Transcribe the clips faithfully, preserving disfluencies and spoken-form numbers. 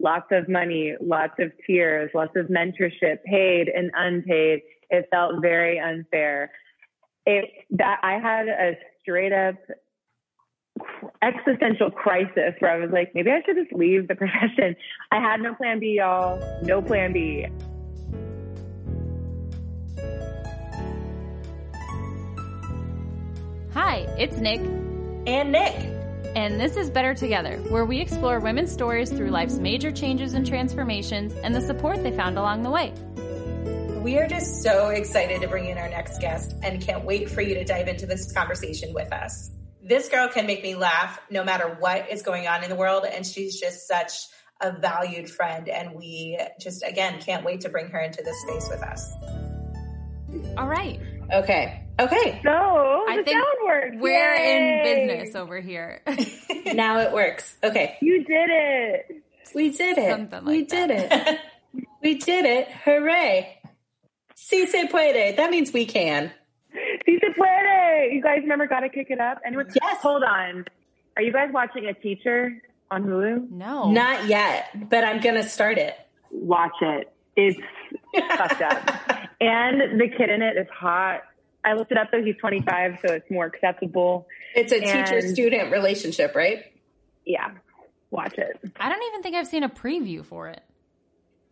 lots of money, lots of tears, lots of mentorship, paid and unpaid. It felt very unfair. It that I had a straight up existential crisis where I was like, maybe I should just leave the profession. I had no plan B, y'all. No plan B. Hi, it's Nick. And Nick. And this is Better Together, where we explore women's stories through life's major changes and transformations and the support they found along the way. We are just so excited to bring in our next guest and can't wait for you to dive into this conversation with us. This girl can make me laugh no matter what is going on in the world, and she's just such a valued friend, and we just, again, can't wait to bring her into this space with us. All right. Okay. Okay. So, I the think sound works. We're Yay. in business over here. Now it works. Okay. You did it. We did it. Something like we that. did it. We did it. Hooray. Si se puede. That means we can. Si se puede. You guys remember Gotta Kick It Up? Anyone? Yes. Hold on. Are you guys watching A Teacher on Hulu? No. Not yet, but I'm going to start it. Watch it. It's fucked up. And the kid in it is hot. I looked it up, though. He's twenty-five, so it's more acceptable. It's a and, teacher-student relationship, right? Yeah. Watch it. I don't even think I've seen a preview for it.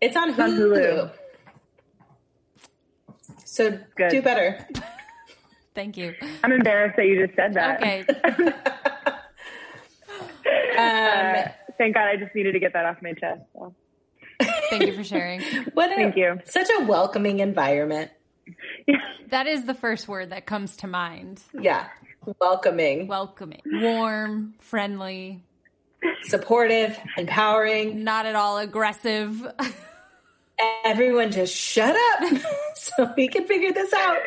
It's on, it's on Hulu. Hulu. So Good. do better. Thank you. I'm embarrassed that you just said that. Okay. um, uh, thank God I just needed to get that off my chest. So. Thank you for sharing. What a, thank you. Such a welcoming environment. Yeah. That is the first word that comes to mind. Yeah. Welcoming. Welcoming. Warm, friendly. Supportive, empowering. Not at all aggressive. Everyone just shut up so we can figure this out.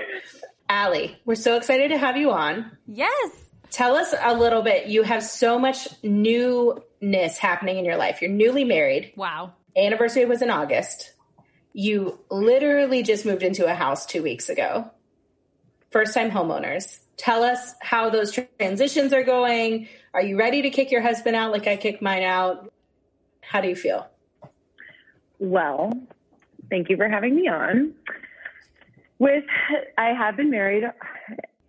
Allie, we're so excited to have you on. Yes. Tell us a little bit. You have so much newness happening in your life. You're newly married. Wow. Anniversary was in August. You literally just moved into a house two weeks ago. First-time homeowners. Tell us how those transitions are going. Are you ready to kick your husband out like I kicked mine out? How do you feel? Well, thank you for having me on. With, I have been married.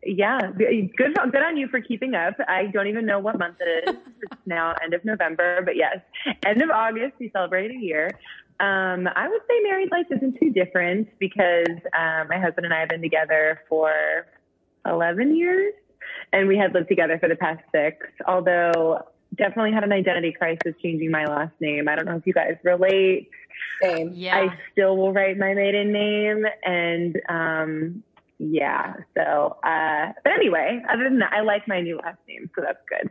Yeah, good, good on you for keeping up. I don't even know what month it is. It's now end of November, but yes, end of August, we celebrated a year. Um, I would say married life isn't too different because um, my husband and I have been together for eleven years, and we had lived together for the past six, although definitely had an identity crisis changing my last name. I don't know if you guys relate. Same. Yeah. I still will write my maiden name, and um, yeah. So, uh, but anyway, other than that, I like my new last name, so that's good.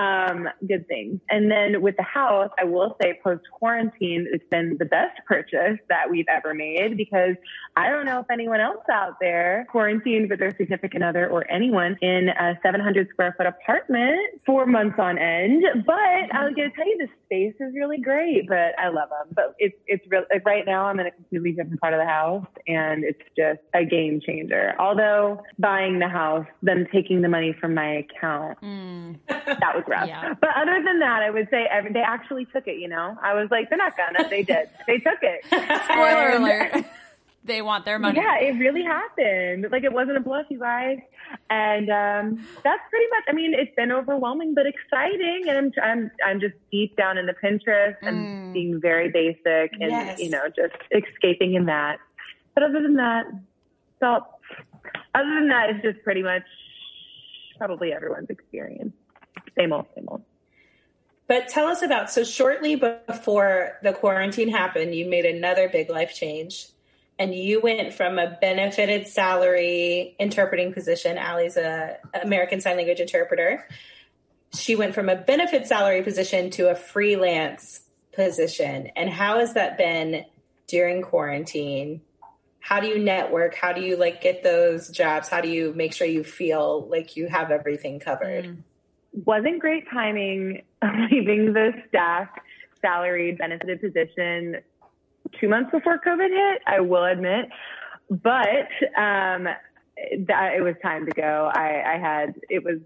Um, good thing. And then with the house, I will say post-quarantine, it's been the best purchase that we've ever made because I don't know if anyone else out there quarantined with their significant other or anyone in a seven hundred square foot apartment four months on end. But I'm going to tell you, the space is really great, but I love them. But it's, it's real. Like right now I'm in a completely different part of the house, and it's just a game changer. Although buying the house, them taking the money from my account, mm. that was rough. Yeah. But other than that, I would say every, they actually took it, you know? I was like, they're not gonna. They did. They took it. Spoiler alert. They want their money. Yeah, it really happened. Like, it wasn't a bluff, you guys. And um, that's pretty much, I mean, it's been overwhelming but exciting. And I'm I'm, I'm just deep down in the Pinterest and mm. being very basic and, yes. you know, just escaping in that. But other than that, so other than that, it's just pretty much probably everyone's experience. Same old, same old. But tell us about, so shortly before the quarantine happened, you made another big life change, and you went from a benefited salary interpreting position. Allie's a American Sign Language interpreter. She went from a benefit salary position to a freelance position. And how has that been during quarantine? How do you network? How do you like get those jobs? How do you make sure you feel like you have everything covered? Mm. Wasn't great timing leaving the staff salaried benefited position two months before COVID hit, I will admit. But um, that, it was time to go. I, I had, it was,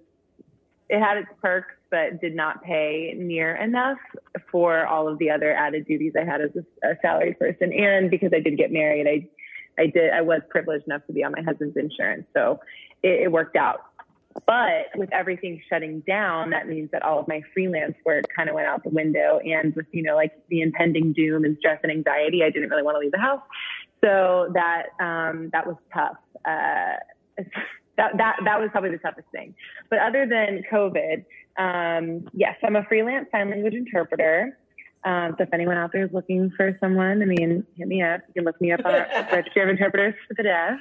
it had its perks, but did not pay near enough for all of the other added duties I had as a, a salaried person. And because I did get married, I, I did, I was privileged enough to be on my husband's insurance. So it, it worked out. But with everything shutting down, that means that all of my freelance work kind of went out the window. And with, you know, like the impending doom and stress and anxiety, I didn't really want to leave the house. So that, um, that was tough. Uh, That, that, that was probably the toughest thing. But other than COVID, um, yes, I'm a freelance sign language interpreter. Um, so if anyone out there is looking for someone, I mean, hit me up. You can look me up on Registry of Interpreters for the Deaf.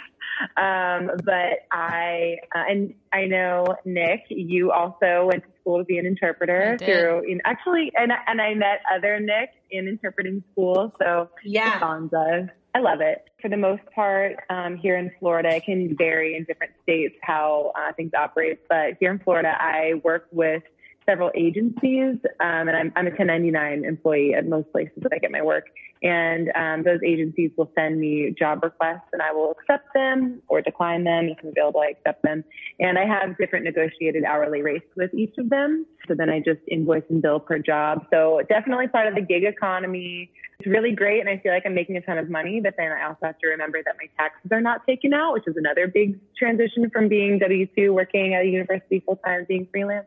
Um, but I, uh, and I know, Nick, you also went to school to be an interpreter through, you know, actually, and, and I met other Nick in interpreting school. So yeah. Bonza. I love it. For the most part, um, here in Florida, it can vary in different states how uh, things operate. But here in Florida, I work with several agencies, um, and I'm, I'm a ten ninety-nine employee at most places that I get my work. And um, those agencies will send me job requests, and I will accept them or decline them. If available, I accept them. And I have different negotiated hourly rates with each of them. So then I just invoice and bill per job. So definitely part of the gig economy. It's really great, and I feel like I'm making a ton of money, but then I also have to remember that my taxes are not taken out, which is another big transition from being W two, working at a university full-time, being freelance.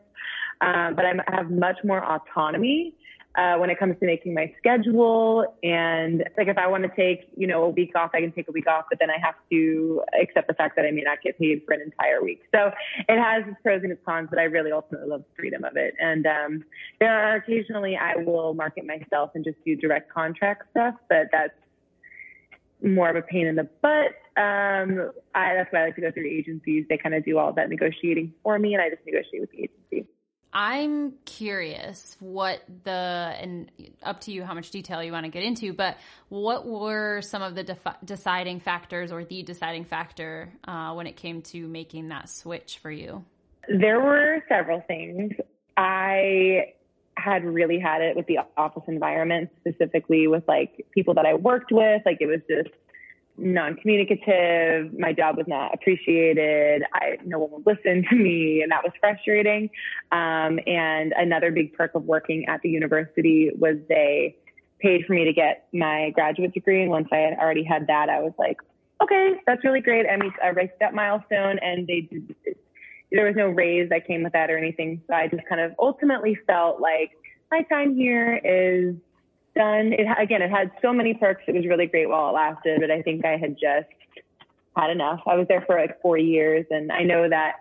Um, but I have much more autonomy uh, when it comes to making my schedule. And like if I want to take, you know, a week off, I can take a week off, but then I have to accept the fact that I may not get paid for an entire week. So it has its pros and its cons, but I really ultimately love the freedom of it. And um, there are occasionally I will market myself and just do direct contract stuff, but that's more of a pain in the butt. Um, I, that's why I like to go through agencies. They kind of do all that negotiating for me, and I just negotiate with the agency. I'm curious what the, and up to you how much detail you want to get into, but what were some of the defi- deciding factors or the deciding factor uh, when it came to making that switch for you? There were several things. I had really had it with the office environment, specifically with like people that I worked with. Like it was just non-communicative. My job was not appreciated. I, no one would listen to me, and that was frustrating. Um, and another big perk of working at the university was they paid for me to get my graduate degree. And once I had already had that, I was like, okay, that's really great. I mean, I reached that milestone, and they did, there was no raise that came with that or anything. So I just kind of ultimately felt like my time here is done. It, again, it had so many perks. It was really great while it lasted, but I think I had just had enough. I was there for like four years. And I know that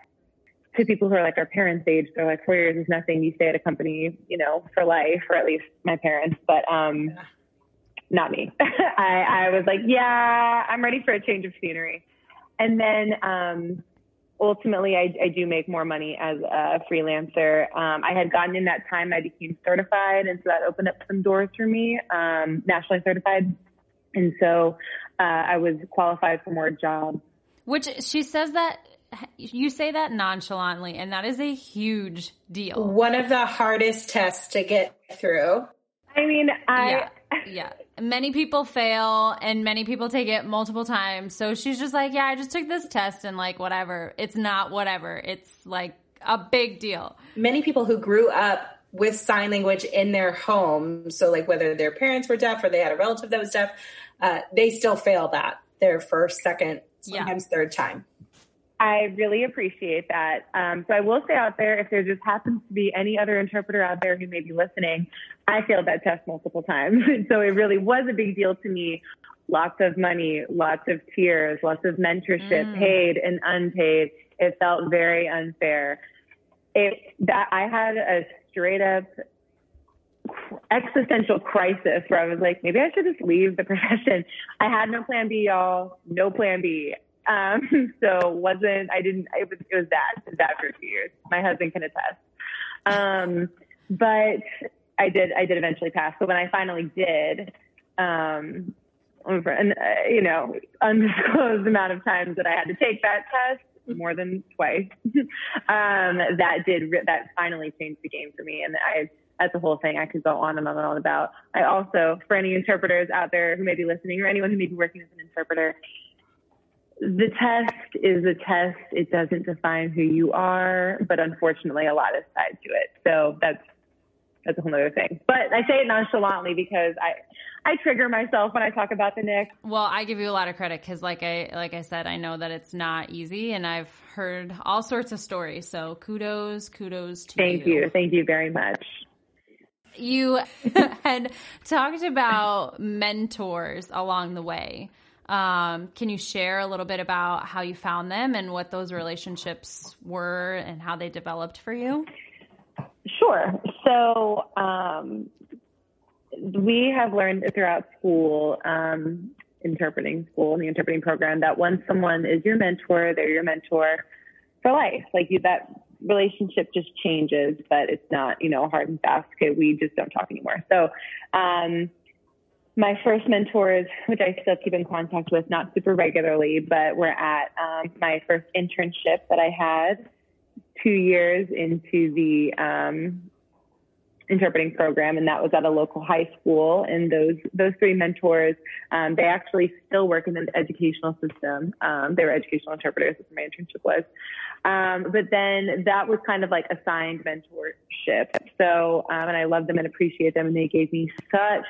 to people who are like our parents' age, they're like, four years is nothing. You stay at a company, you know, for life, or at least my parents, but um, yeah. Not me. I, I was like, yeah, I'm ready for a change of scenery. And then um, ultimately I, I do make more money as a freelancer. Um, I had gotten in that time I became certified, and so that opened up some doors for me, um, nationally certified. And so uh, I was qualified for more jobs. Which she says that, you say that nonchalantly, and that is a huge deal. One of the hardest tests to get through. I mean, I... Yeah. Yeah. Many people fail, and many people take it multiple times. So she's just like, yeah, I just took this test and like, whatever. It's not whatever. It's like a big deal. Many people who grew up with sign language in their home. So like whether their parents were deaf or they had a relative that was deaf, uh, they still fail that their first, second, sometimes yeah. third time. I really appreciate that. Um, so I will say out there, if there just happens to be any other interpreter out there who may be listening, I failed that test multiple times. So it really was a big deal to me. Lots of money, lots of tears, lots of mentorship, mm. paid and unpaid. It felt very unfair. It that I had a straight up existential crisis where I was like, maybe I should just leave the profession. I had no plan B, y'all. No plan B. Um, so wasn't, I didn't, it was, it was that, it was that for two years. My husband can attest. Um, but I did, I did eventually pass. So when I finally did, um, and, uh, you know, undisclosed amount of times that I had to take that test, more than twice, um, that did, that finally changed the game for me. And I, that's the whole thing I could go on and on and on about. I also, for any interpreters out there who may be listening or anyone who may be working as an interpreter, The test is a test. It doesn't define who you are, but unfortunately a lot is tied to it. So that's, that's a whole other thing. But I say it nonchalantly because I, I trigger myself when I talk about the N I C. Well, I give you a lot of credit because like I, like I said, I know that it's not easy and I've heard all sorts of stories. So kudos, kudos to you. Thank you. Thank you very much. You had talked about mentors along the way. Um, can you share a little bit about how you found them and what those relationships were and how they developed for you? Sure. So, um, we have learned throughout school, um, interpreting school and the interpreting program that once someone is your mentor, they're your mentor for life. Like you, that relationship just changes, but it's not, you know, hard and fast. Okay. We just don't talk anymore. So, um, my first mentors, which I still keep in contact with, not super regularly, but were at, um, my first internship that I had two years into the, um, interpreting program, and that was at a local high school. And those those three mentors, um, they actually still work in the educational system. Um, they were educational interpreters, that's what my internship was. Um, but then that was kind of like assigned mentorship. So, um, and I love them and appreciate them, and they gave me such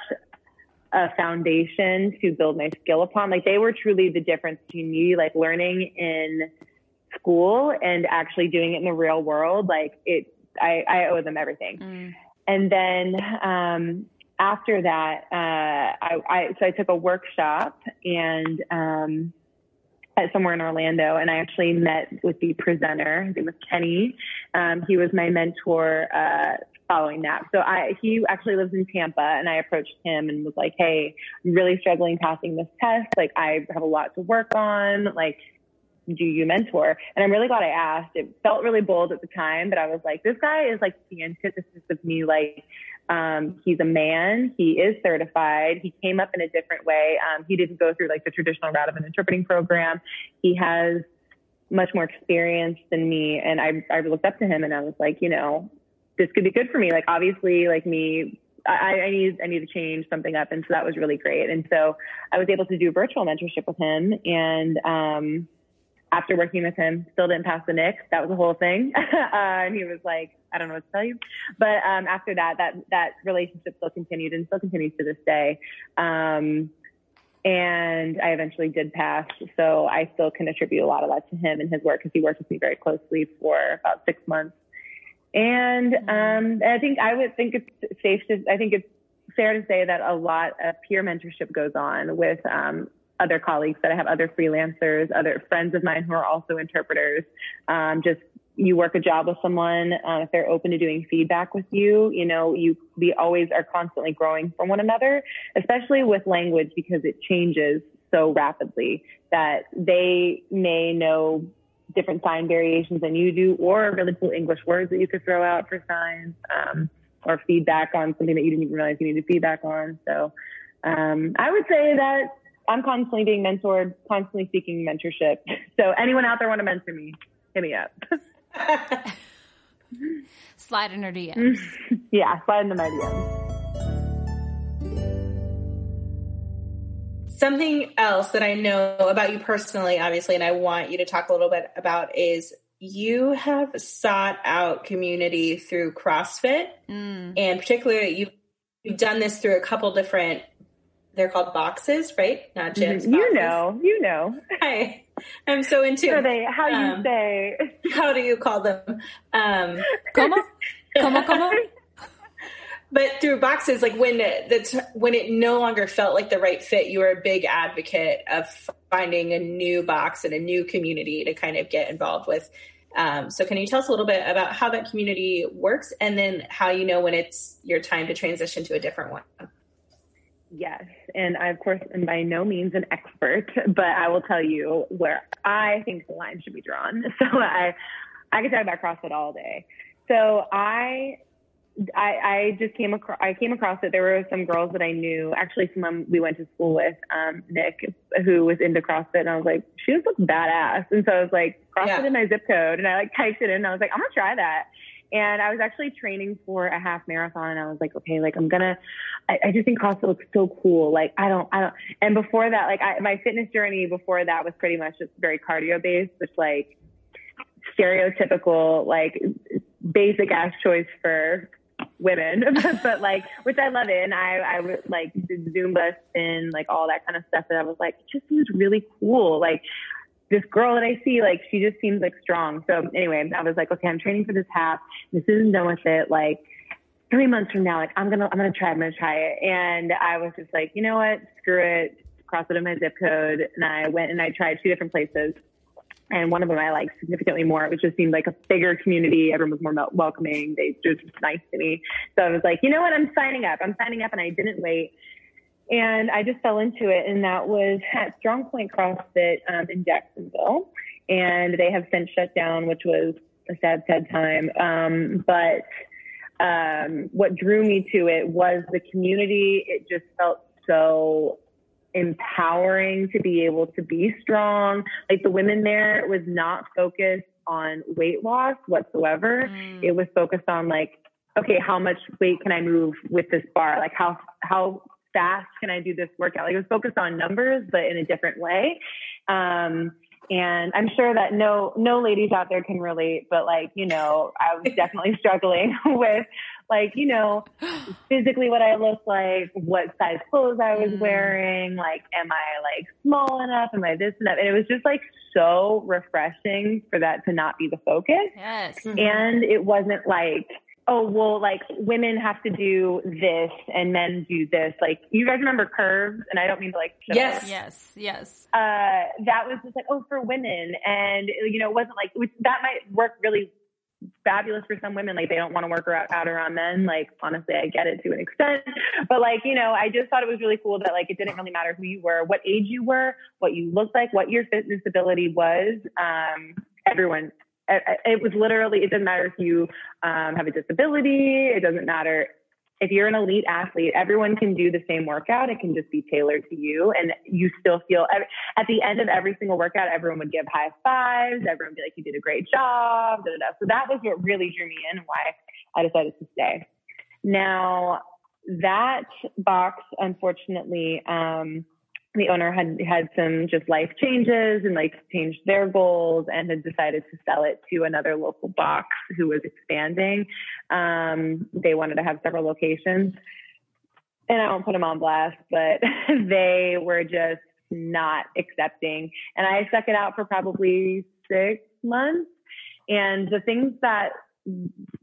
a foundation to build my skill upon. Like they were truly the difference between me, like learning in school and actually doing it in the real world. Like it, I, I owe them everything. Mm. And then, um, after that, uh, I, I, so I took a workshop and, um, at somewhere in Orlando, and I actually met with the presenter. His name was Kenny. Um, he was my mentor, uh, following that. So I, he actually lives in Tampa, and I approached him and was like, hey, I'm really struggling passing this test. Like I have a lot to work on. Like, do you mentor? And I'm really glad I asked. It felt really bold at the time, but I was like, this guy is like the antithesis of me. Like, um, he's a man, he is certified. He came up in a different way. Um, he didn't go through like the traditional route of an interpreting program. He has much more experience than me. And I, I looked up to him and I was like, you know, this could be good for me. Like, obviously like me, I, I need, I need to change something up. And so that was really great. And so I was able to do virtual mentorship with him. And, um, after working with him, still didn't pass the N I C. That was the whole thing. uh, and he was like, I don't know what to tell you. But um, after that, that that relationship still continued and still continues to this day. Um, and I eventually did pass. So I still can attribute a lot of that to him and his work because he worked with me very closely for about six months. And um, I think I would think it's safe to, I think it's fair to say that a lot of peer mentorship goes on with um other colleagues that I have, other freelancers, other friends of mine who are also interpreters. Um, just you work a job with someone, uh, if they're open to doing feedback with you, you know, you, we always are constantly growing from one another, especially with language because it changes so rapidly that they may know different sign variations than you do, or really cool English words that you could throw out for signs, um, or feedback on something that you didn't even realize you needed feedback on. So, um, I would say that I'm constantly being mentored, constantly seeking mentorship. So anyone out there want to mentor me, hit me up. Slide in her D Ms. Yeah, slide into my D Ms. Something else that I know about you personally, obviously, and I want you to talk a little bit about is you have sought out community through CrossFit. Mm. And particularly you've, you've done this through a couple different, they're called boxes, right? Not gyms. You know, you know. I, I'm so into it. So they, how do um, you say? How do you call them? Um, como? Como, como? But through boxes, like when the, the, when it no longer felt like the right fit, you were a big advocate of finding a new box and a new community to kind of get involved with. Um, so can you tell us a little bit about how that community works and then how you know when it's your time to transition to a different one? Yes. And I, of course, am by no means an expert, but I will tell you where I think the line should be drawn. So I, I could talk about CrossFit all day. So I, I, I just came across, I came across it. There were some girls that I knew, actually someone we went to school with, um, Nick, who was into CrossFit. And I was like, she just looks badass. And so I was like, CrossFit yeah. in my zip code. And I like typed it in and I was like, I'm gonna try that. And I was actually training for a half marathon, and I was like, okay, like I'm gonna, I, I just think CrossFit looks so cool. Like I don't, I don't. And before that, like I, my fitness journey before that was pretty much just very cardio based, which like stereotypical, like basic ass choice for women, but like, which I love it. And I, I was like did Zumba and like all that kind of stuff. And I was like, it just seems really cool. Like this girl that I see, like, she just seems like strong. So anyway, I was like, okay, I'm training for this half. This isn't done with it. Like three months from now, like I'm going to, I'm going to try, I'm going to try it. And I was just like, you know what? Screw it. CrossFit in my zip code. And I went and I tried two different places. And one of them I liked significantly more. It just seemed like a bigger community. Everyone was more welcoming. They were just nice to me. So I was like, you know what? I'm signing up. I'm signing up. And I didn't wait. And I just fell into it. And that was at Strongpoint CrossFit um, in Jacksonville. And they have since shut down, which was a sad, sad time. Um, but um, what drew me to it was the community. It just felt so empowering to be able to be strong. Like the women there was not focused on weight loss whatsoever. Mm. It was focused on like, okay, how much weight can I move with this bar? Like how, how fast can I do this workout? Like it was focused on numbers, but in a different way. Um, and I'm sure that no, no ladies out there can relate, but like, you know, I was definitely struggling with like, you know, physically what I looked like, what size clothes I was wearing, like, am I like small enough? Am I this and that? And it was just like so refreshing for that to not be the focus. Yes. Mm-hmm. And it wasn't like, oh, well, like women have to do this and men do this. Like, you guys remember Curves? And I don't mean to like, yes, up. yes, yes. Uh, that was just like, oh, for women. And, you know, it wasn't like, which, that might work really fabulous for some women. Like they don't want to work out around men. Like, honestly, I get it to an extent, but like, you know, I just thought it was really cool that like, it didn't really matter who you were, what age you were, what you looked like, what your fitness ability was. Um, everyone, it, it was literally, it doesn't matter if you um, have a disability. It doesn't matter if you're an elite athlete, everyone can do the same workout. It can just be tailored to you. And you still feel at the end of every single workout, everyone would give high fives. Everyone would be like, you did a great job. Da, da, da. So that was what really drew me in and why I decided to stay. Now that box, unfortunately, um, the owner had had some just life changes and like changed their goals and had decided to sell it to another local box who was expanding. Um, they wanted to have several locations, and I won't put them on blast, but they were just not accepting. And I stuck it out for probably six months. And the things that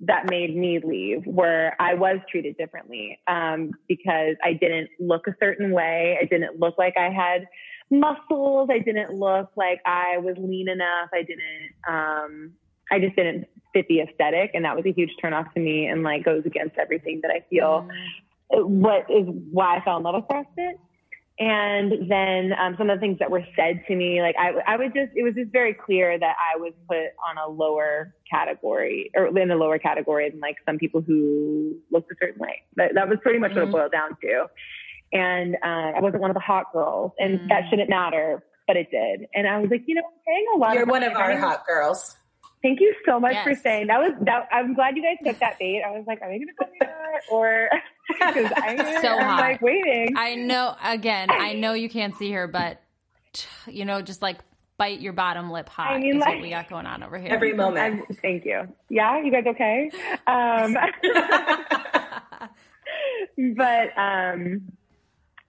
that made me leave where I was treated differently um, because I didn't look a certain way. I didn't look like I had muscles. I didn't look like I was lean enough. I didn't, um, I just didn't fit the aesthetic. And that was a huge turnoff to me and like goes against everything that I feel mm-hmm. what is why I fell in love with CrossFit. And then um, some of the things that were said to me, like I, I was just, it was just very clear that I was put on a lower category or in a lower category than like some people who looked a certain way. That, that was pretty much mm-hmm. what it boiled down to. And uh, I wasn't one of the hot girls and mm-hmm. that shouldn't matter, but it did. And I was like, you know, saying a lot. You're one of our hot girls. Thank you so much yes. for saying that. Was that? I'm glad you guys took that bait. I was like, are they going to call me that? Or because I'm so like waiting. I know. Again, I know you can't see her, but you know, just like bite your bottom lip hot. I mean, is like, what we got going on over here. Every moment. I'm, thank you. Yeah, you guys okay? Um, but. Um,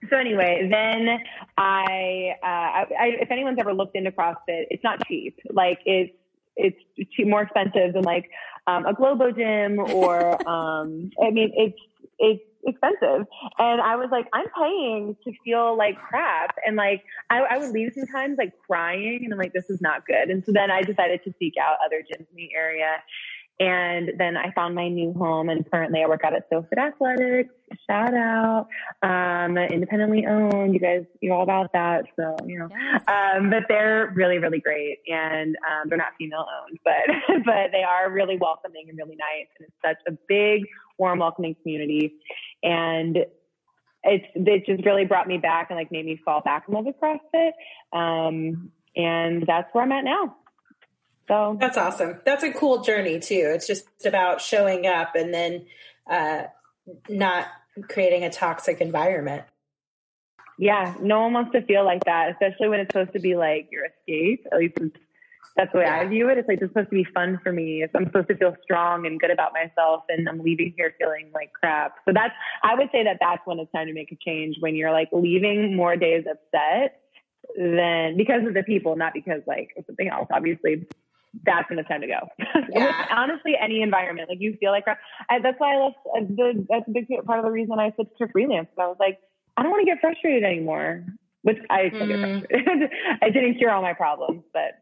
So anyway, then I, uh, I, I. If anyone's ever looked into CrossFit, it's not cheap. Like it's. It's cheap, more expensive than like um, a Globo gym or, um, I mean, it's, it's expensive. And I was like, I'm paying to feel like crap. And like, I, I would leave sometimes like crying and I'm like, this is not good. And so then I decided to seek out other gyms in the area. And then I found my new home and currently I work out at Sofit Athletics. Shout out. Um, independently owned. You guys, you're all about that. So, you know, yes. um, but they're really, really great. And, um, they're not female owned, but, but they are really welcoming and really nice. And it's such a big, warm, welcoming community. And it's, it just really brought me back and like made me fall back in love with CrossFit. Um, and that's where I'm at now. So that's awesome. That's a cool journey too. It's just about showing up and then uh, not creating a toxic environment. Yeah, no one wants to feel like that, especially when it's supposed to be like your escape. At least it's, that's the way yeah. I view it. It's like, it's supposed to be fun for me. I'm supposed to feel strong and good about myself, and I'm leaving here feeling like crap. So that's, I would say that that's when it's time to make a change, when you're like leaving more days upset than because of the people, not because like it's something else, obviously. That's when it's time to go. Yeah. Honestly, any environment, like you feel like crap. I, that's why I left the, that's a big part of the reason I switched to freelance. I was like, I don't want to get frustrated anymore, which I still mm. get frustrated. I didn't cure all my problems, but.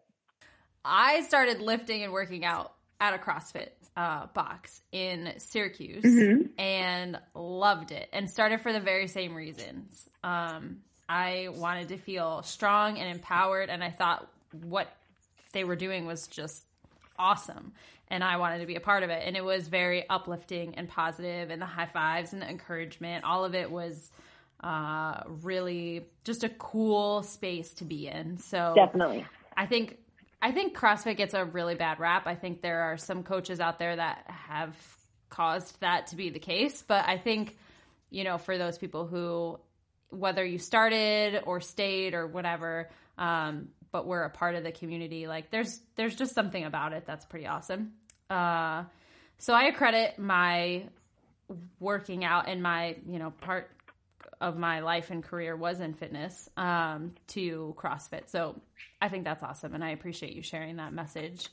I started lifting and working out at a CrossFit uh, box in Syracuse mm-hmm. and loved it, and started for the very same reasons. Um, I wanted to feel strong and empowered, and I thought what they were doing was just awesome, and I wanted to be a part of it. And it was very uplifting and positive, and the high fives and the encouragement, all of it was uh, really just a cool space to be in. So definitely. I think I think CrossFit gets a really bad rap. I think there are some coaches out there that have caused that to be the case. But I think, you know, for those people who, whether you started or stayed or whatever, um, but we're a part of the community, like there's, there's just something about it that's pretty awesome. Uh, so I accredit my working out and my, you know, part of my life and career was in fitness, um, to CrossFit. So I think that's awesome. And I appreciate you sharing that message.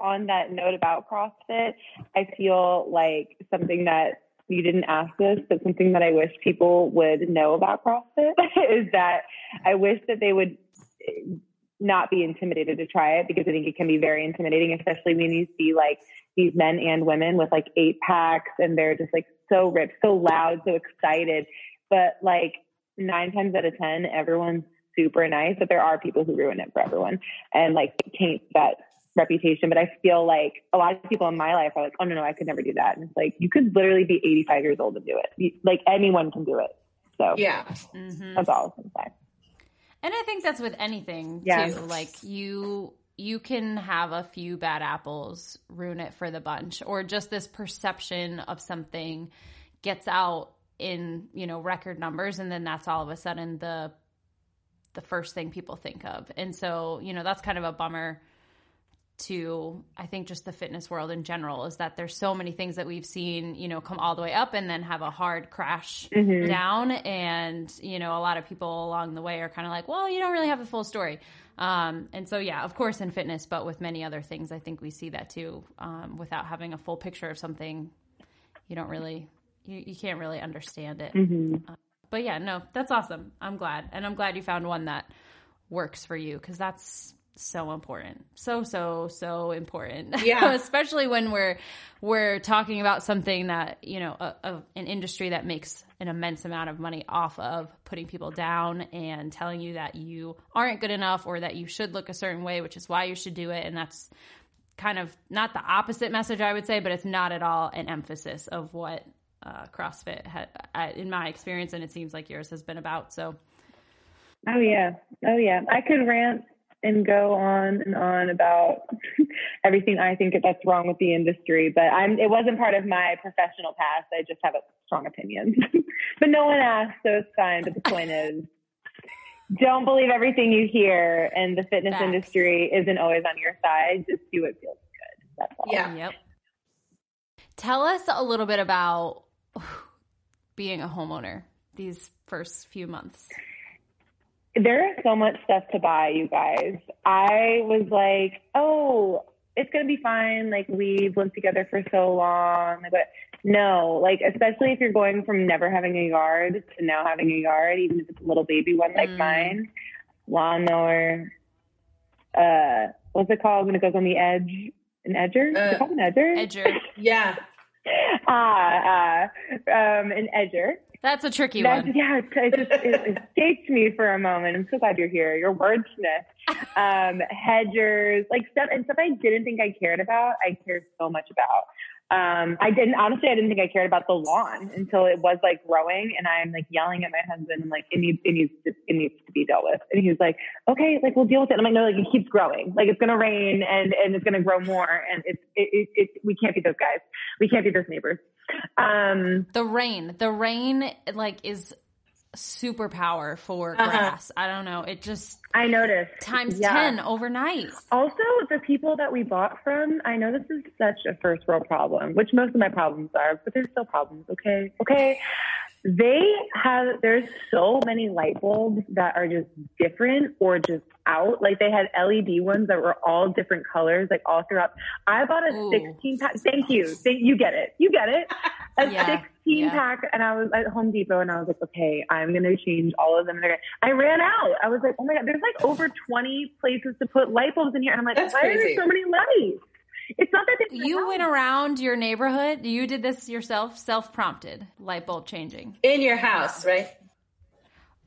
On that note about CrossFit, I feel like something that you didn't ask this, but something that I wish people would know about CrossFit is that I wish that they would not be intimidated to try it, because I think it can be very intimidating, especially when you see like these men and women with like eight packs and they're just like so ripped, so loud, so excited. But like nine times out of ten, everyone's super nice, but there are people who ruin it for everyone and like taint that reputation. But I feel like a lot of people in my life are like, oh no, no, I could never do that. And it's like, you could literally be eighty-five years old and do it. Like anyone can do it. So yeah, mm-hmm. that's all I can say. And I think that's with anything yeah. too. Like you, you can have a few bad apples ruin it for the bunch, or just this perception of something gets out in, you know, record numbers. And then that's all of a sudden the, the first thing people think of. And so, you know, that's kind of a bummer to, I think, just the fitness world in general, is that there's so many things that we've seen, you know, come all the way up and then have a hard crash mm-hmm. down. And, you know, a lot of people along the way are kind of like, well, you don't really have the full story. Um, and so, yeah, of course in fitness, but with many other things, I think we see that too. Um, without having a full picture of something, you don't really, you, you can't really understand it. Mm-hmm. Uh, but yeah, no, that's awesome. I'm glad. And I'm glad you found one that works for you, because that's so important. So, so, so important. Yeah. Especially when we're, we're talking about something that, you know, a, a, an industry that makes an immense amount of money off of putting people down and telling you that you aren't good enough or that you should look a certain way, which is why you should do it. And that's kind of not the opposite message, I would say, but it's not at all an emphasis of what Uh, CrossFit had, uh, in my experience, and it seems like yours has been about. So oh yeah oh yeah I could rant and go on and on about everything I think that's wrong with the industry, but I'm it wasn't part of my professional past. I just have a strong opinion. But no one asked, so it's fine. But the point is, don't believe everything you hear, and the fitness Facts. Industry isn't always on your side. Just do what feels good. That's all. Yeah. Yep. Tell us a little bit about being a homeowner these first few months. There is so much stuff to buy, you guys. I was like, oh, it's going to be fine. Like, we've lived together for so long. But no, like, especially if you're going from never having a yard to now having a yard, even if it's a little baby one like mm. mine, lawnmower, uh, what's it called when it goes on the edge? An edger? Uh, Is it called an edger? Edger. Yeah. Ah, uh, uh, um, an edger. That's a tricky That's, one. Yeah, it just it escaped me for a moment. I'm so glad you're here. Your wordsmith, um, hedgers, like stuff and stuff I didn't think I cared about. I care so much about. Um, I didn't, honestly, I didn't think I cared about the lawn until it was like growing, and I'm like yelling at my husband. I'm like, it needs, it needs, to, it needs to be dealt with. And he was like, okay, like we'll deal with it. And I'm like, no, like it keeps growing. Like it's going to rain and, and it's going to grow more. And it's, it, it, it, we can't be those guys. We can't be those neighbors. Um, the rain, the rain like is superpower for grass. Uh-huh. I don't know. It just, I noticed times yeah. ten overnight. Also, the people that we bought from, I know this is such a first world problem, which most of my problems are, but there's still problems. Okay. Okay. They have, there's so many light bulbs that are just different or just out. Like they had L E D ones that were all different colors, like all throughout. I bought a Ooh. sixteen pack. Thank you. Thank you. Get it. You get it. A yeah. sixteen pack. Yeah. And I was at Home Depot and I was like, okay, I'm going to change all of them. And gonna, I ran out. I was like, oh my God, there's like over twenty places to put light bulbs in here. And I'm like, That's why crazy. are there so many lights? It's not that you went around your neighborhood. You did this yourself, self-prompted light bulb changing in your house, yeah. right?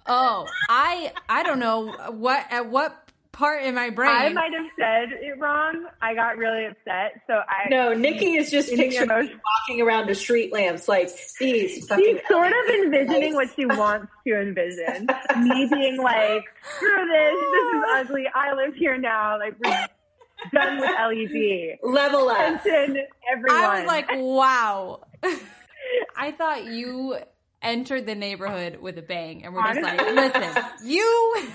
Oh, I I don't know what at what part in my brain I might have said it wrong. I got really upset, so I no. Nikki is just picturing walking around the street lamps, like these. She's sort of envisioning what she wants to envision. Me being like, screw this, this is ugly. I live here now, like. We're- Done with L E D. Level up. Attention, everyone. I was like, wow. I thought you entered the neighborhood with a bang, and we're just like, listen, you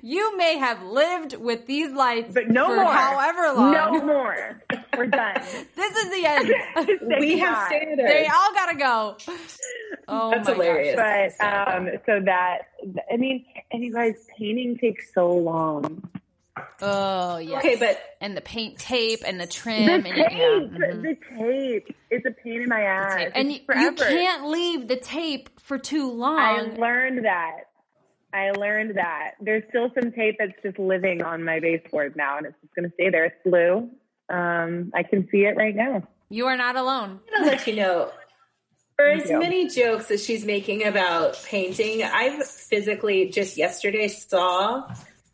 you may have lived with these lights but no for more. however long. No more. We're done. This is the end. We have standards. They all gotta go. Oh, that's my hilarious. Gosh. But um, so that I mean, and you guys, painting takes so long. Oh yeah. Okay, but and the paint tape and the trim the and tape, yeah. mm-hmm. the tape. It's a pain in my ass. And you, you can't leave the tape for too long. I learned that. I learned that. There's still some tape that's just living on my baseboard now, and it's just going to stay there. It's blue. Um, I can see it right now. You are not alone. I'm gonna let you know. For as many jokes as she's making about painting, I physically just yesterday saw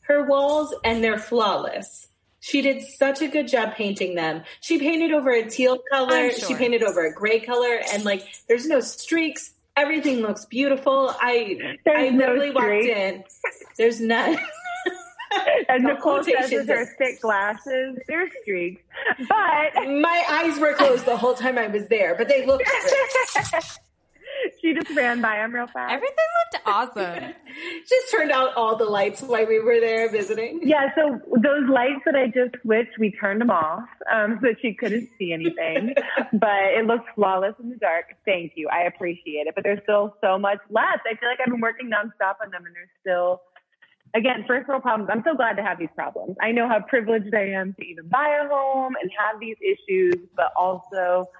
her walls, and they're flawless. She did such a good job painting them. She painted over a teal color. Sure. She painted over a gray color, and like, there's no streaks. Everything looks beautiful. I there's I no literally streaks. walked in. There's none. And Nicole says with her thick glasses, there's streaks. But my eyes were closed the whole time I was there, but they looked good. She just ran by him real fast. Everything looked awesome. Just turned out all the lights while we were there visiting. Yeah, so those lights that I just switched, we turned them off um, so she couldn't see anything. But it looked flawless in the dark. Thank you. I appreciate it. But there's still so much left. I feel like I've been working nonstop on them, and there's still, again, first world problems. I'm so glad to have these problems. I know how privileged I am to even buy a home and have these issues, but also,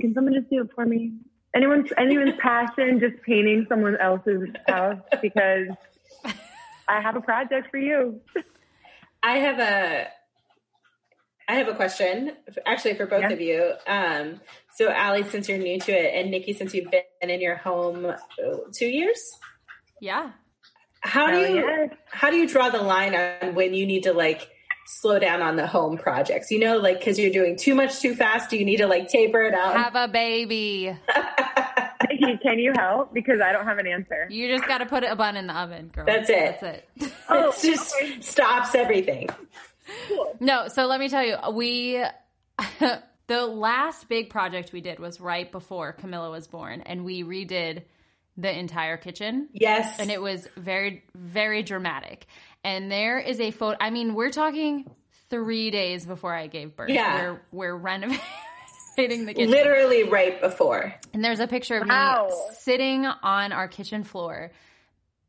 can someone just do it for me? Anyone's, anyone's passion just painting someone else's house, because I have a project for you. I have a, I have a question actually for both yeah. of you. Um, so Allie, since you're new to it, and Nikki, since you've been in your home two years. Yeah. How do you, yeah. how do you draw the line on when you need to like slow down on the home projects, you know, like, cause you're doing too much too fast. Do you need to like taper it out? Have a baby. Can you help? Because I don't have an answer. You just got to put a bun in the oven, girl. That's it. That's it. Oh, it just okay. stops everything. Cool. No. So let me tell you, we, the last big project we did was right before Camilla was born, and we redid the entire kitchen. Yes. And it was very, very dramatic. And there is a photo. I mean, we're talking three days before I gave birth. Yeah. We're, we're renovating the kitchen. Literally right before. And there's a picture of wow. me sitting on our kitchen floor,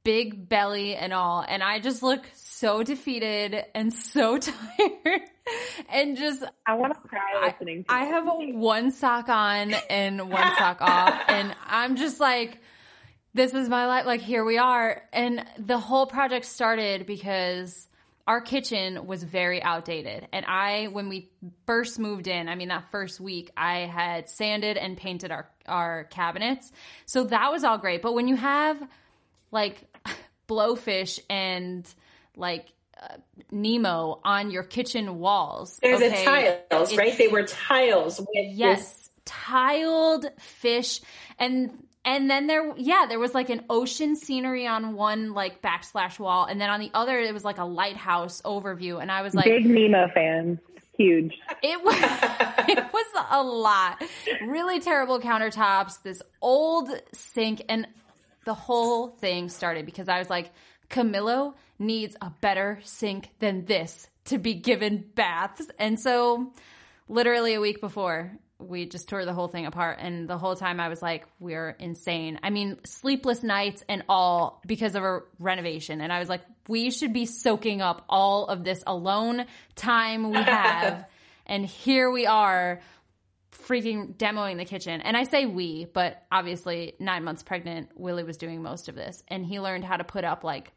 big belly and all. And I just look so defeated and so tired. And just, I want to cry listening to I, I have a one sock on and one sock off. And I'm just like, this is my life. Like, here we are. And the whole project started because our kitchen was very outdated. And I, when we first moved in, I mean, that first week, I had sanded and painted our, our cabinets. So that was all great. But when you have like blowfish and like uh, Nemo on your kitchen walls. There's okay? a tiles, it's, right? They were tiles. With yes. This- tiled fish. And, and then there, yeah, there was like an ocean scenery on one like backslash wall. And then on the other, it was like a lighthouse overview. And I was like, big Nemo fan. Huge. It was, it was a lot. Really terrible countertops, this old sink, and the whole thing started because I was like, Camillo needs a better sink than this to be given baths. And so literally a week before, we just tore the whole thing apart. And the whole time I was like, we're insane. I mean, sleepless nights and all because of a renovation. And I was like, we should be soaking up all of this alone time we have. And here we are freaking demoing the kitchen. And I say we, but obviously nine months pregnant, Willie was doing most of this. And he learned how to put up like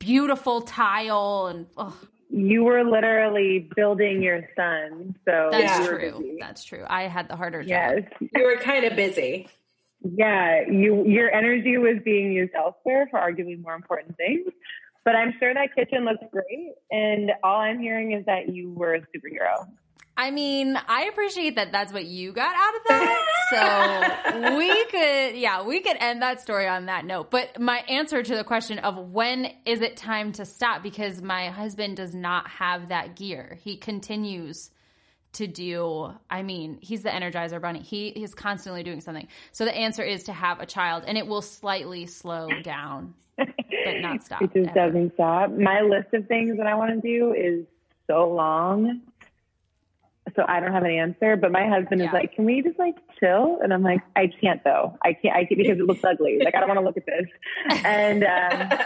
beautiful tile and ugh. You were literally building your son. So that's true. Busy. That's true. I had the harder job. Yes. You were kind of busy. Yeah. You, your energy was being used elsewhere for arguably more important things. But I'm sure that kitchen looks great. And all I'm hearing is that you were a superhero. I mean, I appreciate that that's what you got out of that. So we could, yeah, we could end that story on that note. But my answer to the question of when is it time to stop? Because my husband does not have that gear. He continues to do, I mean, he's the Energizer Bunny. He is constantly doing something. So the answer is to have a child, and it will slightly slow down, but not stop. It just ever. doesn't stop. My list of things that I want to do is so long. So I don't have an answer, but my husband yeah. is like, can we just like chill? And I'm like, I can't though. I can't, I can't because it looks ugly. Like, I don't want to look at this. And, um,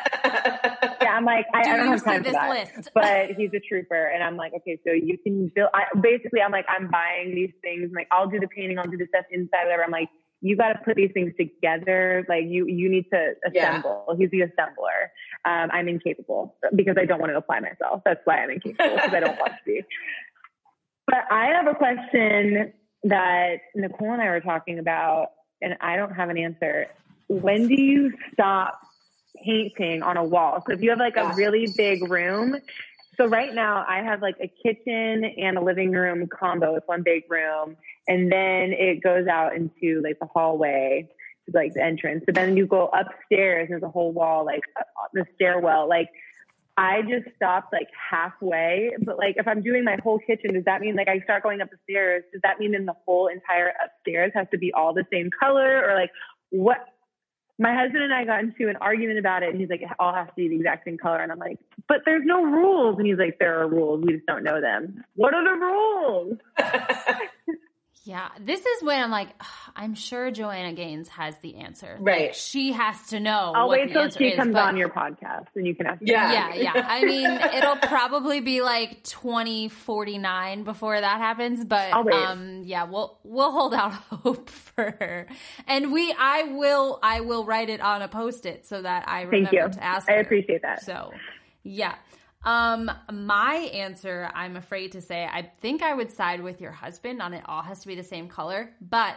yeah, I'm like, I, I don't have time for that, list. But he's a trooper. And I'm like, okay, so you can build, I, basically I'm like, I'm buying these things. I'm like, I'll do the painting. I'll do the stuff inside, whatever. I'm like, you got to put these things together. Like you, you need to assemble. Yeah. He's the assembler. Um, I'm incapable because I don't want to apply myself. That's why I'm incapable, because I don't want to be. But I have a question that Nicole and I were talking about, and I don't have an answer. When do you stop painting on a wall? So if you have like a really big room, so right now I have like a kitchen and a living room combo. It's one big room, and then it goes out into like the hallway, like the entrance. But then you go upstairs, and there's a whole wall, like the stairwell, like. I just stopped like halfway, but like if I'm doing my whole kitchen, does that mean like I start going up the stairs? Does that mean then the whole entire upstairs has to be all the same color, or like what? My husband and I got into an argument about it, and he's like, it all has to be the exact same color. And I'm like, but there's no rules. And he's like, there are rules. We just don't know them. What are the rules? Yeah. This is when I'm like, oh, I'm sure Joanna Gaines has the answer. Right. Like, she has to know. I'll what wait till she is, comes but... on your podcast and you can ask. Yeah. Yeah. Yeah. I mean, it'll probably be like twenty forty-nine before that happens, but um, yeah, we'll, we'll hold out hope for her. And we, I will, I will write it on a Post-it so that I remember Thank you. to ask her. I appreciate that. So yeah. Um, my answer, I'm afraid to say, I think I would side with your husband on it all has to be the same color, but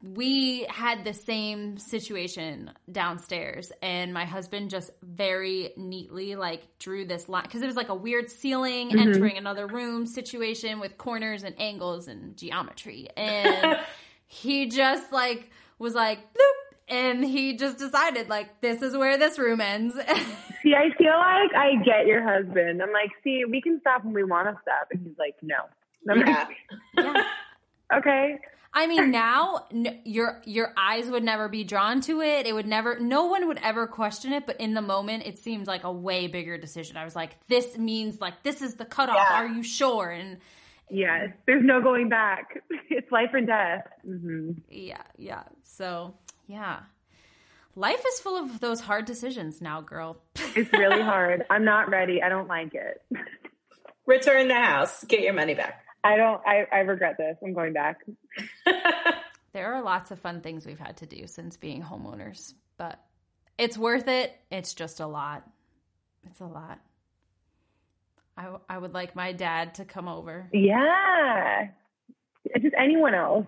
we had the same situation downstairs, and my husband just very neatly like drew this line because it was like a weird ceiling mm-hmm. entering another room situation with corners and angles and geometry. And he just like was like, bloop. And he just decided, like, this is where this room ends. See, I feel like I get your husband. I'm like, see, we can stop when we want to stop. And he's like, no. I'm yeah. Like, yeah. Okay. I mean, now n- your your eyes would never be drawn to it. It would never – no one would ever question it. But in the moment, it seemed like a way bigger decision. I was like, this means, like, this is the cutoff. Yeah. Are you sure? And – yes. There's no going back. It's life or death. Mm-hmm. Yeah. Yeah. So – yeah. Life is full of those hard decisions now, girl. It's really hard. I'm not ready. I don't like it. Return the house. Get your money back. I don't, I, I regret this. I'm going back. There are lots of fun things we've had to do since being homeowners, but it's worth it. It's just a lot. It's a lot. I, I would like my dad to come over. Yeah. Just anyone else.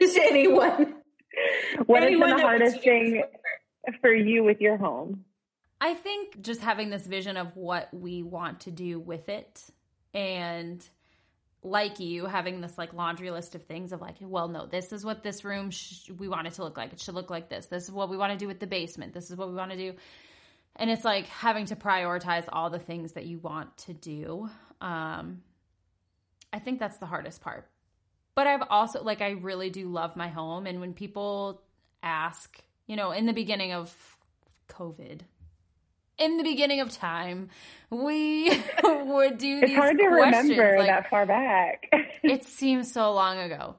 Just anyone. What has been the hardest thing for you with your home? I think just having this vision of what we want to do with it, and like you having this like laundry list of things of like, well, no, this is what this room, sh- we want it to look like. It should look like this. This is what we want to do with the basement. This is what we want to do. And it's like having to prioritize all the things that you want to do. Um, I think that's the hardest part. But I've also, like, I really do love my home. And when people ask, you know, in the beginning of COVID, in the beginning of time, we would do these questions. It's hard to remember like, that far back. It seems so long ago.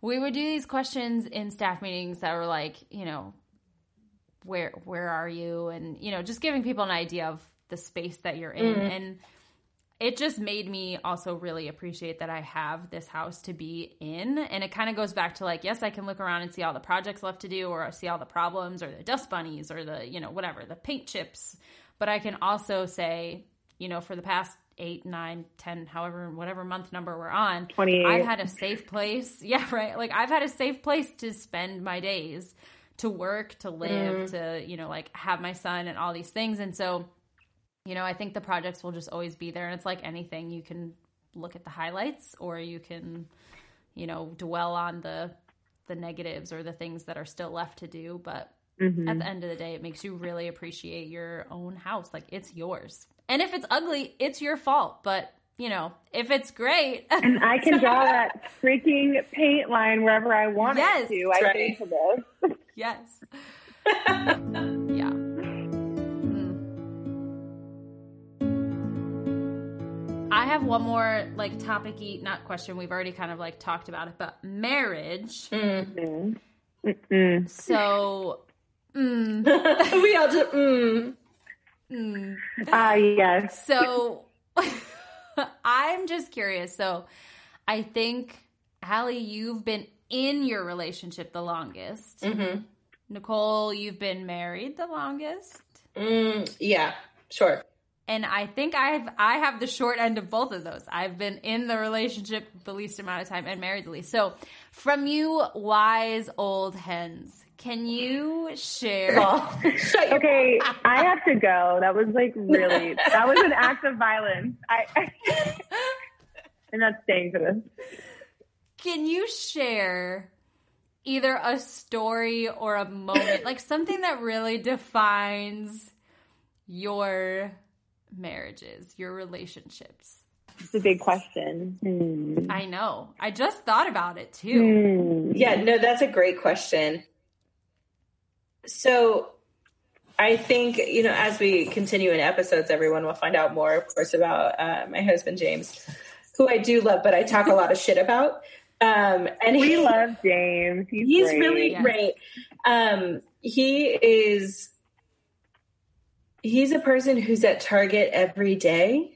We would do these questions in staff meetings that were like, you know, where where are you? And, you know, just giving people an idea of the space that you're in. Mm. And it just made me also really appreciate that I have this house to be in. And it kind of goes back to like, yes, I can look around and see all the projects left to do, or see all the problems, or the dust bunnies, or the, you know, whatever, the paint chips. But I can also say, you know, for the past eight, nine, ten, however, whatever month number we're on, twenty-eight. I've had a safe place. Yeah, right. Like I've had a safe place to spend my days, to work, to live, mm. to, you know, like have my son and all these things. And so, you know, I think the projects will just always be there. And it's like anything, you can look at the highlights, or you can, you know, dwell on the the negatives or the things that are still left to do. But mm-hmm. at the end of the day, it makes you really appreciate your own house. Like, it's yours. And if it's ugly, it's your fault. But, you know, if it's great. And I can draw that freaking paint line wherever I want yes, it to. I right. think for this. Yes. Yeah. I have one more like topic-y, not question. We've already kind of like talked about it, but marriage. Mm. Mm-mm. So, mm. we all just, mm. Mm. Ah, yes. So I'm just curious. So I think, Hallie, you've been in your relationship the longest. Mm-hmm. Nicole, you've been married the longest. Mm, yeah, sure. And I think I've I have the short end of both of those. I've been in the relationship the least amount of time and married the least. So from you wise old hens, can you share? Oh, okay, I have to go. That was like really, that was an act of violence. I, I, I'm not staying for this. Can you share either a story or a moment, like something that really defines your marriages, your relationships? It's a big question. Mm. I know. I just thought about it too. Mm. Yeah, no, that's a great question. So I think, you know, as we continue in episodes, everyone will find out more, of course, about uh, my husband, James, who I do love, but I talk a lot of shit about. Um, and we he, love James. He's, he's great. really yes. great. Um, he is... He's a person who's at Target every day.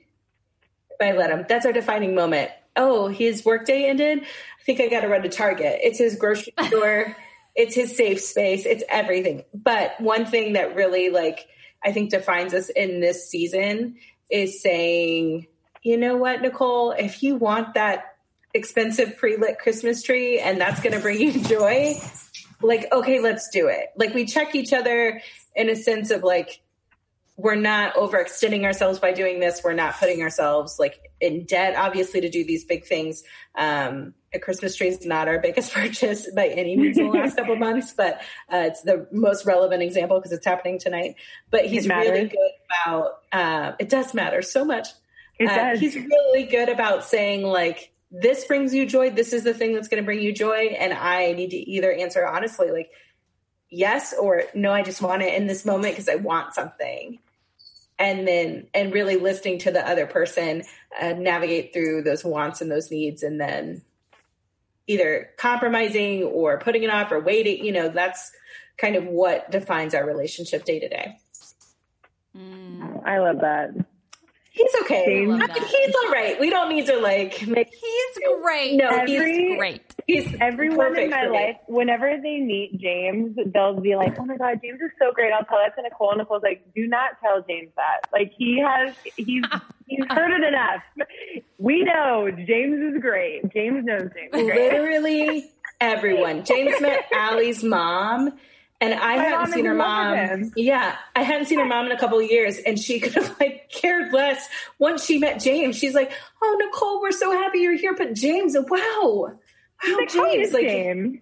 If I let him, that's our defining moment. Oh, his workday ended. I think I got to run to Target. It's his grocery store. It's his safe space. It's everything. But one thing that really, like, I think defines us in this season is saying, you know what, Nicole, if you want that expensive pre-lit Christmas tree and that's going to bring you joy, like, okay, let's do it. Like, we check each other in a sense of like, we're not overextending ourselves by doing this. We're not putting ourselves like in debt, obviously, to do these big things. Um, a Christmas tree is not our biggest purchase by any means in the last couple months, but uh, it's the most relevant example because it's happening tonight. But he's really good about, uh, it does matter so much. It uh, does. He's really good about saying like, this brings you joy. This is the thing that's going to bring you joy. And I need to either answer honestly, like yes, or no, I just want it in this moment because I want something. And then, and really listening to the other person uh, navigate through those wants and those needs, and then either compromising or putting it off or waiting, you know, that's kind of what defines our relationship day to day. Mm. I love that. He's okay. I mean, he's all right. We don't need to like make. He's great. No, Every, he's great. He's everyone in my life. Whenever they meet James, they'll be like, "Oh my God, James is so great." I'll tell that to Nicole, and Nicole's like, "Do not tell James that. Like he has, he's he's heard it enough. We know James is great. James knows James is great." Literally everyone. James met Allie's mom, And I, I hadn't seen her mom. Him. Yeah. I hadn't seen her mom in a couple of years, and she could have like cared less. Once she met James, she's like, oh, Nicole, we're so happy you're here. But James, wow. Wow, Nicole James. Like, James.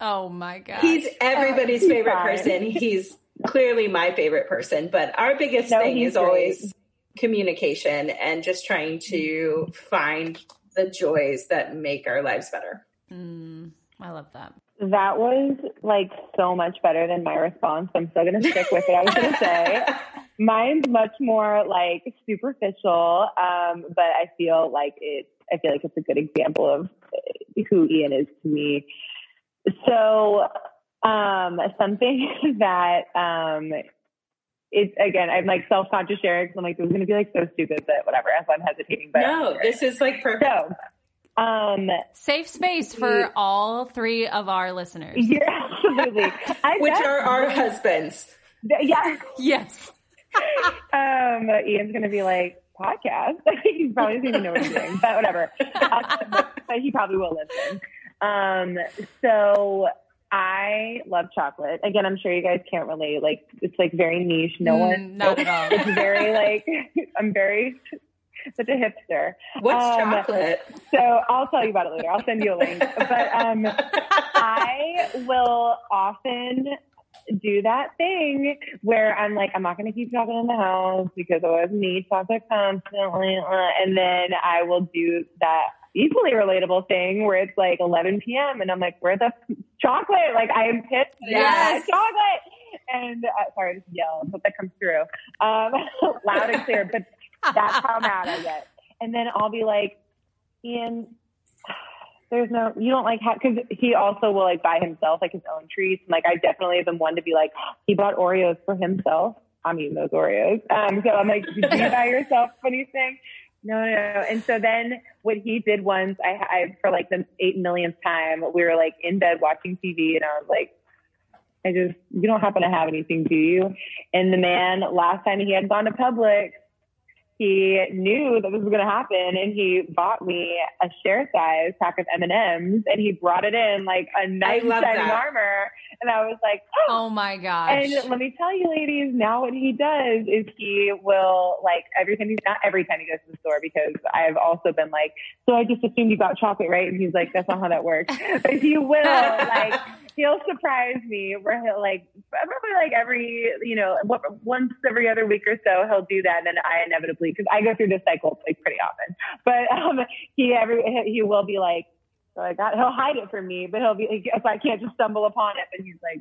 Oh my God. He's everybody's oh, he's favorite fine. person. He's clearly my favorite person, but our biggest no, thing is great. always communication and just trying to find the joys that make our lives better. Mm, I love that. That was like so much better than my response. I'm still going to stick with it. I was going to say mine's much more like superficial, um, but I feel like it. I feel like it's a good example of who Ian is to me. So um, something that um, it's again, I'm like self-conscious sharing because I'm like, this is going to be like so stupid, but whatever. As I'm hesitating, but no, this is like perfect. So, Um, safe space for all three of our listeners. Yeah, absolutely. I Which are our husbands. Yeah. Yes. um, Ian's going to be like, podcast? He probably doesn't even know what he's doing, but whatever. But he probably will listen. Um, so I love chocolate. Again, I'm sure you guys can't relate. Like, it's like very niche. No mm, one. Not at all. It's very like, I'm very... such a hipster. What's um, chocolate? So I'll tell you about it later. I'll send you a link. But um, I will often do that thing where I'm like, I'm not going to keep chocolate in the house because I always need chocolate constantly. And then I will do that equally relatable thing where it's like eleven p.m. and I'm like, where the f- chocolate? Like I am pissed. Yes. Yeah, chocolate. And uh, sorry, I just yelled. Hope that comes through um, loud and clear. But that's how mad I get. And then I'll be like, Ian, there's no, you don't like, how, cause he also will like buy himself like his own treats. And like, I definitely have been one to be like, he bought Oreos for himself. I'm eating those Oreos. Um, so I'm like, did you buy yourself anything? No, no, no. And so then what he did once, I, I, for like the eight millionth time, we were like in bed watching T V and I was like, I just, you don't happen to have anything, do you? And the man, last time he had gone to Publix, he knew that this was going to happen, and he bought me a share size pack of M and M's, and he brought it in like a nice shining armor. And I was like, oh. oh my gosh. And let me tell you, ladies, now what he does is he will like every time he's not every time he goes to the store, because I've also been like, so I just assumed you got chocolate, right? And he's like, that's not how that works. But he will like, he'll surprise me where he'll like, probably like every, you know, once every other week or so, he'll do that. And then I inevitably, because I go through this cycle like pretty often, but um, he every he will be like, so I got, he'll hide it from me, but he'll be like, if I can't just stumble upon it. And he's like,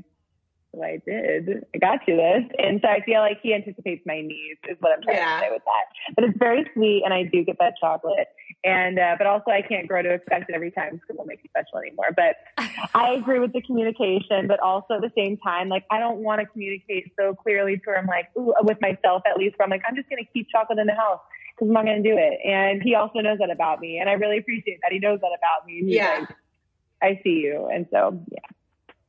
well, I did, I got you this. And so I feel like he anticipates my needs is what I'm trying yeah. to say with that. But it's very sweet. And I do get that chocolate. And, uh, but also I can't grow to expect it every time because it won't make it special anymore. But I agree with the communication, but also at the same time, like I don't want to communicate so clearly to where I'm like, ooh, with myself at least, where I'm like, I'm just going to keep chocolate in the house. Because I'm not going to do it. And he also knows that about me. And I really appreciate that he knows that about me. He's yeah. like, I see you. And so, yeah.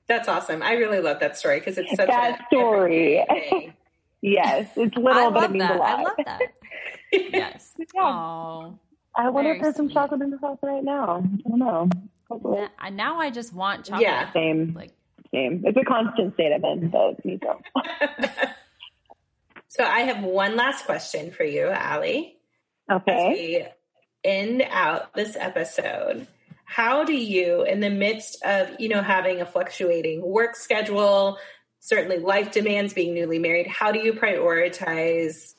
That's awesome. I really love that story because it's such that a story. Yes. It's little, but it means that. a lot. I love that. Yes. Yeah. Oh, I wonder if there's sweet. some chocolate in the house right now. I don't know. Hopefully. Now I just want chocolate. Yeah. Same. Like, Same. It's a constant state of it. So it's me go. So I have one last question for you, Allie. Okay. As we end out this episode, how do you, in the midst of, you know, having a fluctuating work schedule, certainly life demands, being newly married, how do you prioritize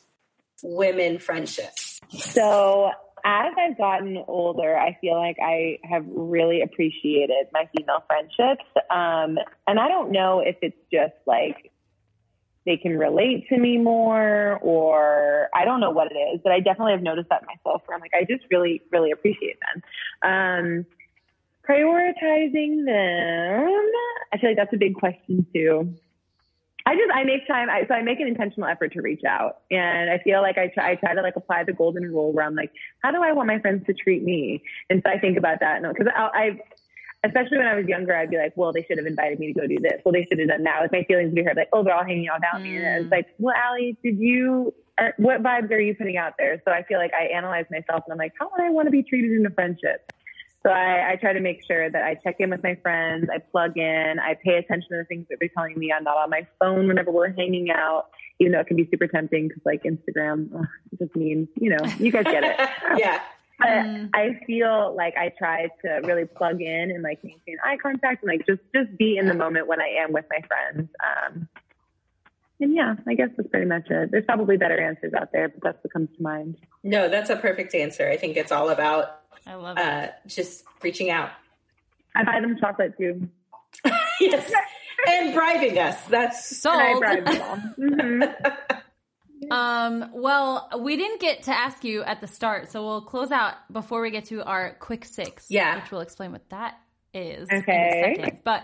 women friendships? So as I've gotten older, I feel like I have really appreciated my female friendships. Um, and I don't know if it's just like, they can relate to me more, or I don't know what it is, but I definitely have noticed that myself where I'm like, I just really, really appreciate them. Um, prioritizing them. I feel like that's a big question too. I just, I make time. I, so I make an intentional effort to reach out, and I feel like I try, I try to like apply the golden rule where I'm like, how do I want my friends to treat me? And so I think about that. No, cause I, I've, especially when I was younger, I'd be like, well, they should have invited me to go do this. Well, they should have done that. Like my feelings would be hurt. Like, oh, they're all hanging out without mm. me. And I was like, well, Allie, did you, uh, what vibes are you putting out there? So I feel like I analyze myself and I'm like, how would I want to be treated in a friendship? So I, I try to make sure that I check in with my friends, I plug in, I pay attention to the things that they're telling me. I'm not on my phone whenever we're hanging out, even though it can be super tempting because, like, Instagram, ugh, it just means, you know, you guys get it. Yeah. But mm. I feel like I try to really plug in and, like, maintain eye contact and, like, just, just be in the moment when I am with my friends. Um, and, yeah, I guess that's pretty much it. There's probably better answers out there, but that's what comes to mind. No, that's a perfect answer. I think it's all about I love uh, just reaching out. I buy them chocolate, too. Yes. And bribing us. That's sold. And I bribe them all. Mm-hmm. Um, well, we didn't get to ask you at the start, so we'll close out before we get to our quick six, yeah. which we'll explain what that is okay. in a second. But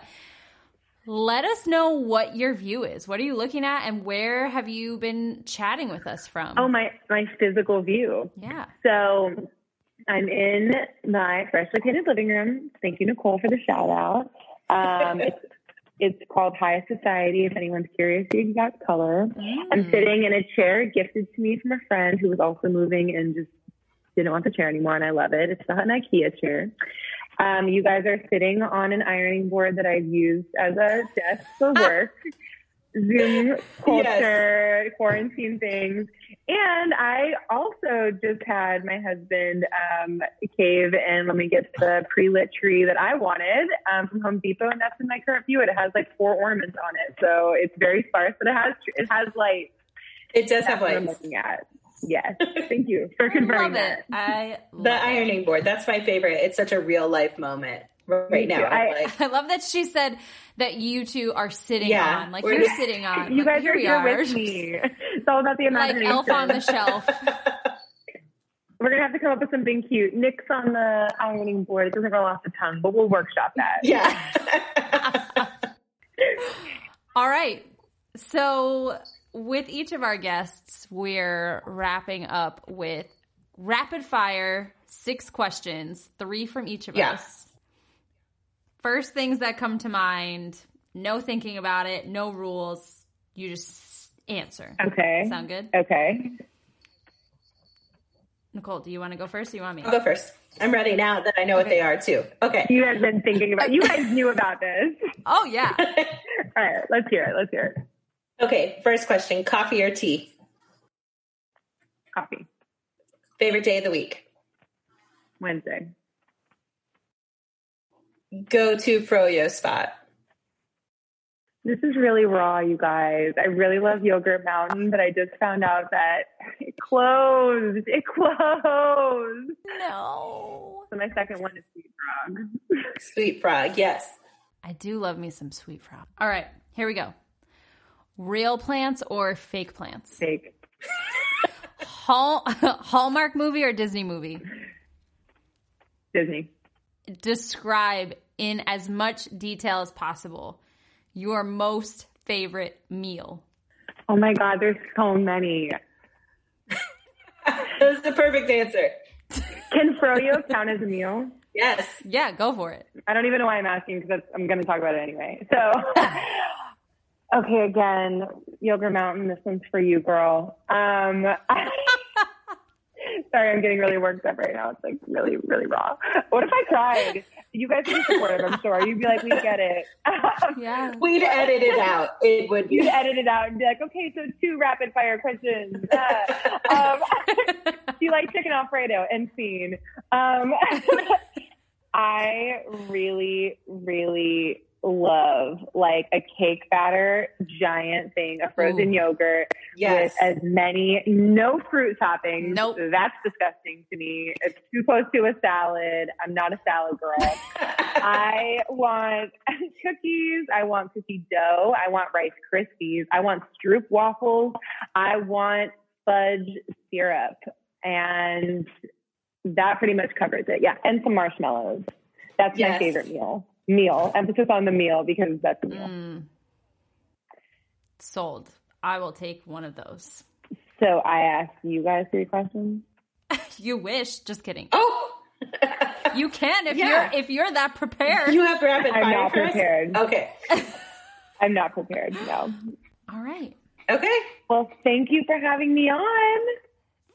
let us know what your view is. What are you looking at, and where have you been chatting with us from? Oh, my, my physical view. Yeah. So I'm in my freshly painted living room. Thank you, Nicole, for the shout out. Um, it's It's called High Society, if anyone's curious the exact color. Mm. I'm sitting in a chair gifted to me from a friend who was also moving and just didn't want the chair anymore, and I love it. It's not an IKEA chair. Um, you guys are sitting on an ironing board that I've used as a desk for work. Zoom culture, yes. quarantine things. And I also just had my husband um, cave and let me get the pre-lit tree that I wanted um, from Home Depot, and that's in my current view. It has like four ornaments on it, so it's very sparse, but it has it has lights. It does that's have lights. What I'm looking at. Yes, thank you for confirming that. I love the ironing it. board. That's my favorite. It's such a real life moment. Right now, I, like, I love that she said that you two are sitting yeah, on, like you're sitting on. You like, guys are here are. with me. It's all about the imagination. Like Elf on the Shelf. We're gonna have to come up with something cute. Nick's on the ironing board. It doesn't roll off the tongue, but we'll workshop that. Yeah. All right. So with each of our guests, we're wrapping up with rapid fire six questions, three from each of yeah. us. First things that come to mind, no thinking about it, no rules. You just answer. Okay. Sound good? Okay. Nicole, do you want to go first or you want me? I'll go first. I'm ready now that I know okay. what they are too. Okay. You guys been thinking about You guys knew about this. Oh, yeah. All right. Let's hear it. Let's hear it. Okay. First question, coffee or tea? Coffee. Favorite day of the week? Wednesday. Go-to pro-yo spot. This is really raw, you guys. I really love Yogurt Mountain, but I just found out that it closed. It closed. No. So my second one is Sweet Frog. Sweet Frog, yes. I do love me some Sweet Frog. All right, here we go. Real plants or fake plants? Fake. Hall- Hallmark movie or Disney movie? Disney. Describe in as much detail as possible your most favorite meal. Oh my God, there's so many. That's the perfect answer. Can froyo count as a meal? Yes. Yeah, go for it. I don't even know why I'm asking because I'm going to talk about it anyway. So, okay, again, Yogurt Mountain, this one's for you, girl. Um, I- Sorry, I'm getting really worked up right now. It's like really, really raw. What if I cried? You guys would be supportive, I'm sure. You'd be like, we get it. Yeah. We'd edit it out. It would be. You'd edit it out and be like, okay, so two rapid fire questions. Uh, um, do you like chicken Alfredo? And scene. Um, I really, really love like a cake batter, giant thing of frozen Ooh. yogurt yes. with as many, no fruit toppings. Nope. That's disgusting to me. It's too close to a salad. I'm not a salad girl. I want cookies. I want cookie dough. I want Rice Krispies. I want Stroop waffles. I want fudge syrup. And that pretty much covers it. Yeah. And some marshmallows. That's yes. my favorite meal. Meal. Emphasis on the meal because that's a meal. Mm. Sold. I will take one of those. So I asked you guys three questions? You wish. Just kidding. Oh! You can if yeah. you're if you're that prepared. You have rapid fire. I'm not prepared. Us? Okay. I'm not prepared, no. All right. Okay. Well, thank you for having me on.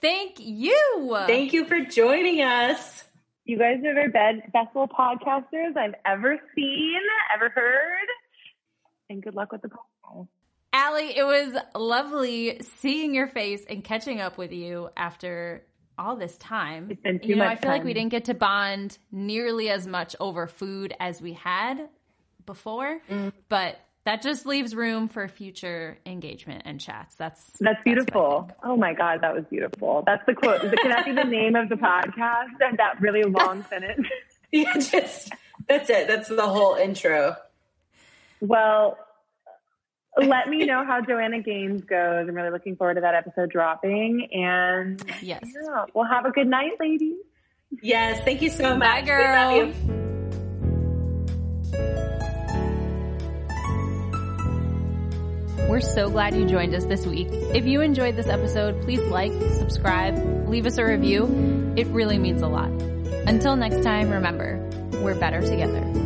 Thank you. Thank you for joining us. You guys are the best, best little podcasters I've ever seen, ever heard. And good luck with the podcast. Allie, it was lovely seeing your face and catching up with you after all this time. It's been too you know, much I feel time. Like we didn't get to bond nearly as much over food as we had before, mm-hmm. but that just leaves room for future engagement and chats. That's that's beautiful. That's oh my God, that was beautiful. That's the quote. Can that be the name of the podcast? That, that really long sentence. Yeah, just that's it. That's the whole intro. Well, let me know how Joanna Gaines goes. I'm really looking forward to that episode dropping. And yes, yeah, well, have a good night, ladies. Yes, thank you so much. Bye, girl. We're so glad you joined us this week. If you enjoyed this episode, please like, subscribe, leave us a review. It really means a lot. Until next time, remember, we're better together.